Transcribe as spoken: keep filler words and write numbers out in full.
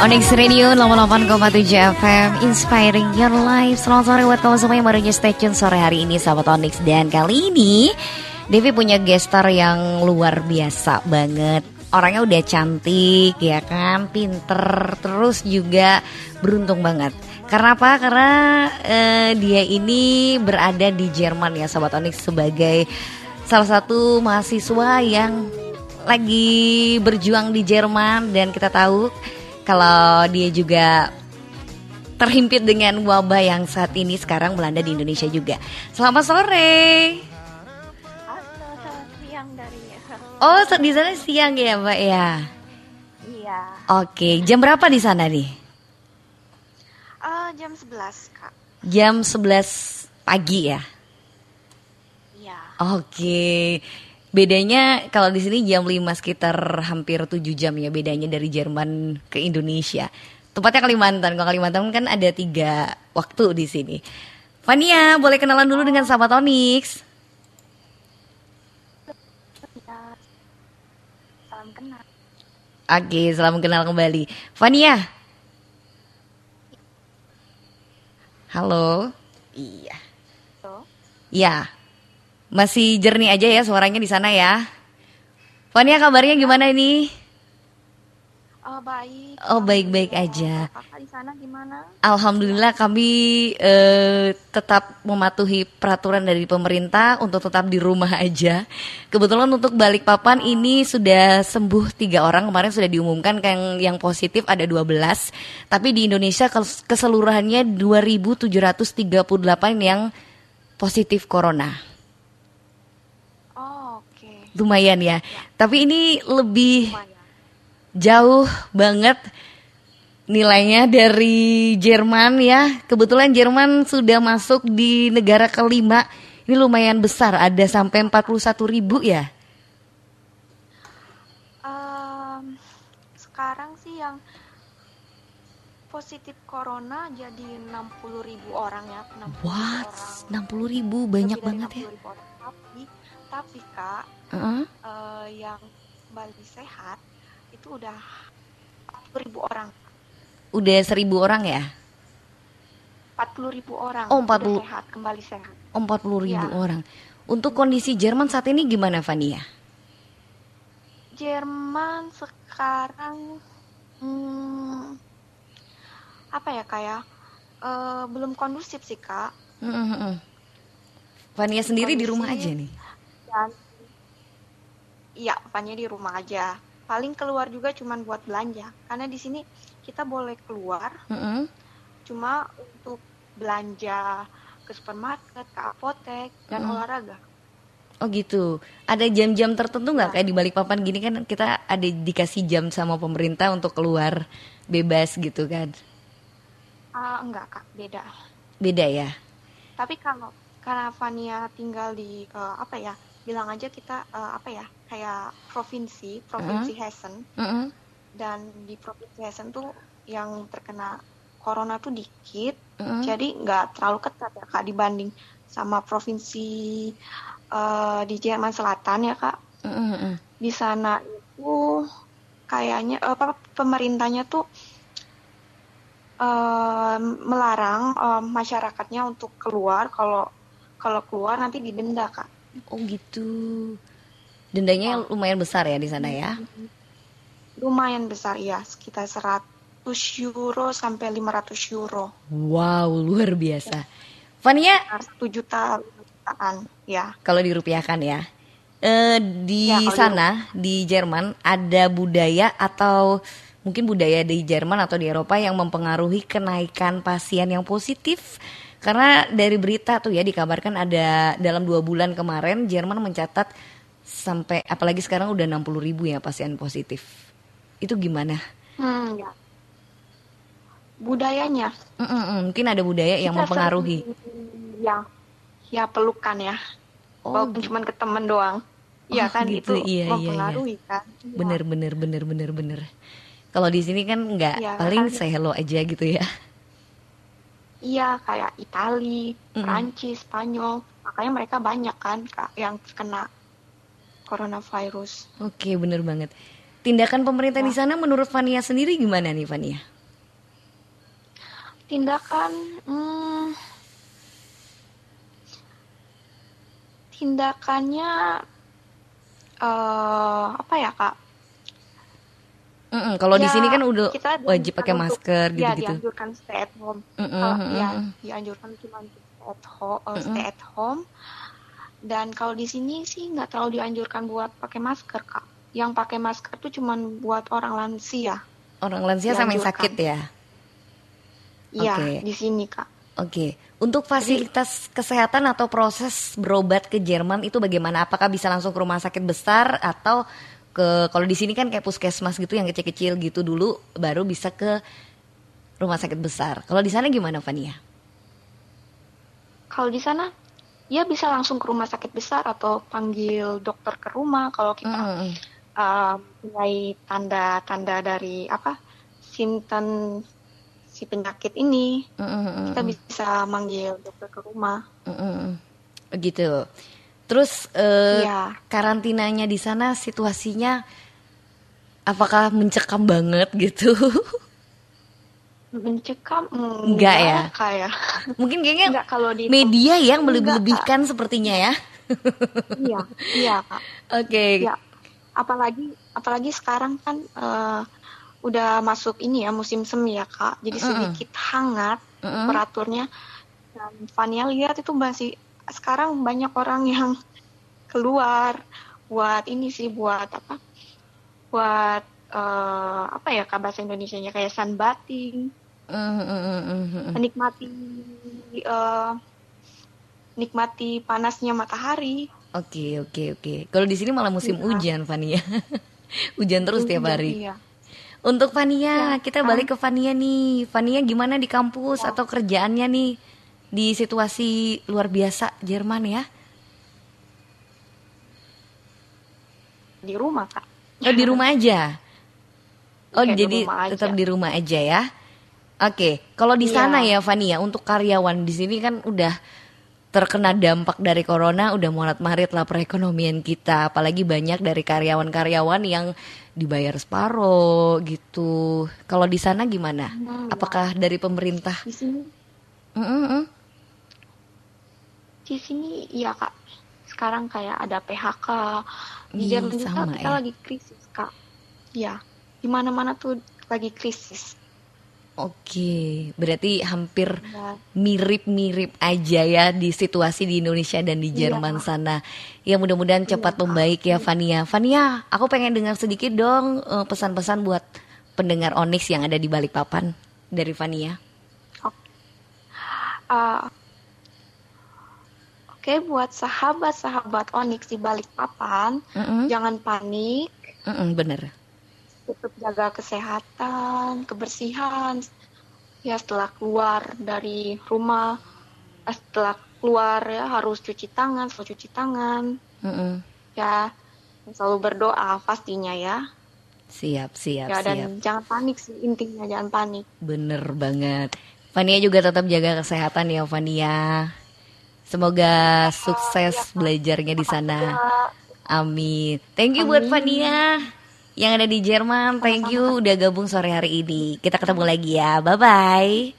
Onyx Radio delapan puluh delapan koma tujuh F M, inspiring your life. Selamat sore buat kamu semua yang barunya stay tune sore hari ini, sahabat Onyx. Dan kali ini Devi punya guest star yang luar biasa banget. Orangnya udah cantik, ya kan, pinter, terus juga beruntung banget. Karena apa? Karena eh, dia ini berada di Jerman ya, sahabat Onyx, sebagai salah satu mahasiswa yang lagi berjuang di Jerman. Dan kita tahu kalau dia juga terhimpit dengan wabah yang saat ini sekarang melanda di Indonesia juga. Selamat sore. Halo, selamat siang dari Oh, di sana siang ya, Mbak ya? Iya. Oke, jam berapa di sana nih? Uh, jam sebelas, Kak. Jam sebelas pagi ya? Iya. Oke. Bedanya kalau di sini jam lima sekitar hampir tujuh jam ya bedanya dari Jerman ke Indonesia. Tempatnya Kalimantan. Kalau Kalimantan kan ada tiga waktu di sini. Vania, boleh kenalan dulu dengan sahabat Onyx. Salam kenal. Oke, salam kenal kembali. Vania. Halo. Iya. Halo. Iya. Masih jernih aja ya suaranya di sana ya. Vania, kabarnya gimana ini? Oh, baik. Oh, baik-baik aja. Kakak di sana gimana? Alhamdulillah kami eh, tetap mematuhi peraturan dari pemerintah untuk tetap di rumah aja. Kebetulan untuk Balikpapan ini sudah sembuh tiga orang. Kemarin sudah diumumkan yang, yang positif ada dua belas. Tapi di Indonesia keseluruhannya dua ribu tujuh ratus tiga puluh delapan yang positif corona. Lumayan ya. Ya, tapi ini lebih lumayan. Jauh banget nilainya dari Jerman ya. Kebetulan Jerman sudah masuk di negara kelima. Ini lumayan besar, ada sampai empat puluh satu ribu ya. Um, sekarang sih yang positif corona jadi enam puluh ribu orang ya. What? enam puluh ribu banyak banget ya. Tapi, tapi Kak. Uh-huh. Uh, yang kembali sehat itu udah seribu orang. Udah seribu orang ya? Empat puluh ribu orang. Oh, empat puluh sehat kembali sehat. Oh, empat puluh ribu ya. Orang. Untuk kondisi Jerman saat ini gimana, Vania? Jerman sekarang hmm, apa ya kayak uh, belum kondusif sih Kak. Uh-huh. Vania sendiri kondusif, di rumah aja nih. Dan iya, Vania di rumah aja. Paling keluar juga cuman buat belanja. Karena di sini kita boleh keluar, mm-hmm. cuma untuk belanja ke supermarket, ke apotek, dan mm-hmm. olahraga. Oh gitu. Ada jam-jam tertentu nggak? Nah. Kayak di Balikpapan gini kan kita ada dikasih jam sama pemerintah untuk keluar bebas gitu kan? Uh, enggak Kak, beda. Beda ya. Tapi kalau karena Vania tinggal di uh, apa ya? Bilang aja kita uh, apa ya kayak provinsi provinsi uh-huh. Hessen uh-huh. dan di provinsi Hessen tuh yang terkena corona tuh dikit uh-huh. jadi nggak terlalu ketat ya Kak dibanding sama provinsi uh, di Jerman Selatan ya Kak uh-huh. Di sana itu kayaknya apa uh, pemerintahnya tuh uh, melarang uh, masyarakatnya untuk keluar, kalau kalau keluar nanti didenda Kak. Oh gitu. Dendanya lumayan besar ya di sana ya? Lumayan besar ya, sekitar seratus euro sampai lima ratus euro. Wow, luar biasa. Vania, satu jutaan ya. Kalau dirupiahkan ya. E, di ya, sana dirupiah. Di Jerman ada budaya atau mungkin budaya di Jerman atau di Eropa yang mempengaruhi kenaikan pasien yang positif? Karena dari berita tuh ya dikabarkan ada dalam dua bulan kemarin Jerman mencatat sampai apalagi sekarang udah enam puluh ribu ya pasien positif. Itu gimana? Hmm, ya. Budayanya. Mm-mm, mungkin ada budaya kita yang mempengaruhi. Ya, ya pelukan ya. Oh, cuma ke temen doang. Iya oh, kan gitu. Itu iya, mempengaruhi iya, iya. Kan. Ya. Bener bener bener bener bener. Kalau di sini kan nggak ya, paling kan. Say hello aja gitu ya. Iya, kayak Itali, mm. Prancis, Spanyol. Makanya mereka banyak kan Kak, yang terkena coronavirus. Oke, bener banget. Tindakan pemerintah di sana menurut Vania sendiri gimana nih, Vania? Tindakan hmm, tindakannya uh, apa ya, Kak? Kalau ya, di sini kan udah wajib pakai masker gitu-gitu. Ya, dianjurkan stay at home. Uh, ya, dianjurkan cuma at home, uh, stay at home. Dan kalau di sini sih nggak terlalu dianjurkan buat pakai masker, Kak. Yang pakai masker itu cuma buat orang lansia. Orang lansia sama yang sakit ya? Iya, okay. Di sini, Kak. Oke, okay. Untuk fasilitas jadi, kesehatan atau proses berobat ke Jerman itu bagaimana? Apakah bisa langsung ke rumah sakit besar atau ke, kalau di sini kan kayak puskesmas gitu yang kecil-kecil gitu dulu baru bisa ke rumah sakit besar. Kalau di sana gimana, Vania? Kalau di sana ya bisa langsung ke rumah sakit besar atau panggil dokter ke rumah kalau kita mm. uh, punya tanda-tanda dari apa simptom si penyakit ini. Mm-mm. Kita bisa manggil dokter ke rumah. Mm-mm. Begitu. Terus eh, ya. karantinanya di sana situasinya apakah mencekam banget gitu? Mencekam? Mm, enggak ya? Kayak. Mungkin kayaknya enggak, kalau di media yang melebih-lebihkan sepertinya ya? Iya, iya Kak. Oke. Okay. Ya. Apalagi, apalagi sekarang kan uh, udah masuk ini ya musim semi ya Kak. Jadi sedikit mm-mm. hangat mm-mm. temperaturnya. Dan Vania lihat itu masih sekarang banyak orang yang keluar buat ini sih buat apa buat uh, apa ya Kak, bahasa Indonesianya kayak sunbathing, uh, uh, uh, uh. menikmati uh, nikmati panasnya matahari. Oke oke oke. Kalau di sini malah musim ya. hujan, Vania. Hujan terus hujan, tiap hari. Iya. Untuk Vania, ya, kita balik ke Vania nih. Vania gimana di kampus ya. atau kerjaannya nih? Di situasi luar biasa Jerman ya? Di rumah Kak. Oh di rumah aja? Oh ya, jadi tetap di rumah aja ya? Oke, kalau di sana ya, ya Vania untuk karyawan di sini kan udah terkena dampak dari corona, udah morat-marit lah perekonomian kita. Apalagi banyak dari karyawan-karyawan yang dibayar separuh gitu. Kalau di sana gimana? Nah, apakah ya. dari pemerintah? Di sini? Mm-mm. Di sini iya Kak, sekarang kayak ada P H K di Jerman hmm, juga kita ya. lagi krisis Kak, ya di mana-mana tuh lagi krisis. Oke, berarti hampir ya. mirip-mirip aja ya di situasi di Indonesia dan di Jerman ya. sana. Ya mudah-mudahan cepat ya, membaik ya Vania. Vania, aku pengen dengar sedikit dong uh, pesan-pesan buat pendengar Onyx yang ada di Balikpapan dari Vania. Oke. Uh, Oke, okay, buat sahabat-sahabat Onyx di Balikpapan, mm-hmm. jangan panik. Mm-hmm, bener. Tetap jaga kesehatan, kebersihan. Ya setelah keluar dari rumah, setelah keluar ya harus cuci tangan, selalu cuci tangan. Mm-hmm. Ya, selalu berdoa pastinya ya. Siap, siap, ya, dan siap. Jangan panik sih, intinya jangan panik. Bener banget. Vania juga tetap jaga kesehatan ya, Vania. Semoga sukses uh, ya, belajarnya di sana. Amin. Thank you Amin. buat Vania yang ada di Jerman. Thank you udah gabung sore hari ini. Kita ketemu lagi ya. Bye-bye.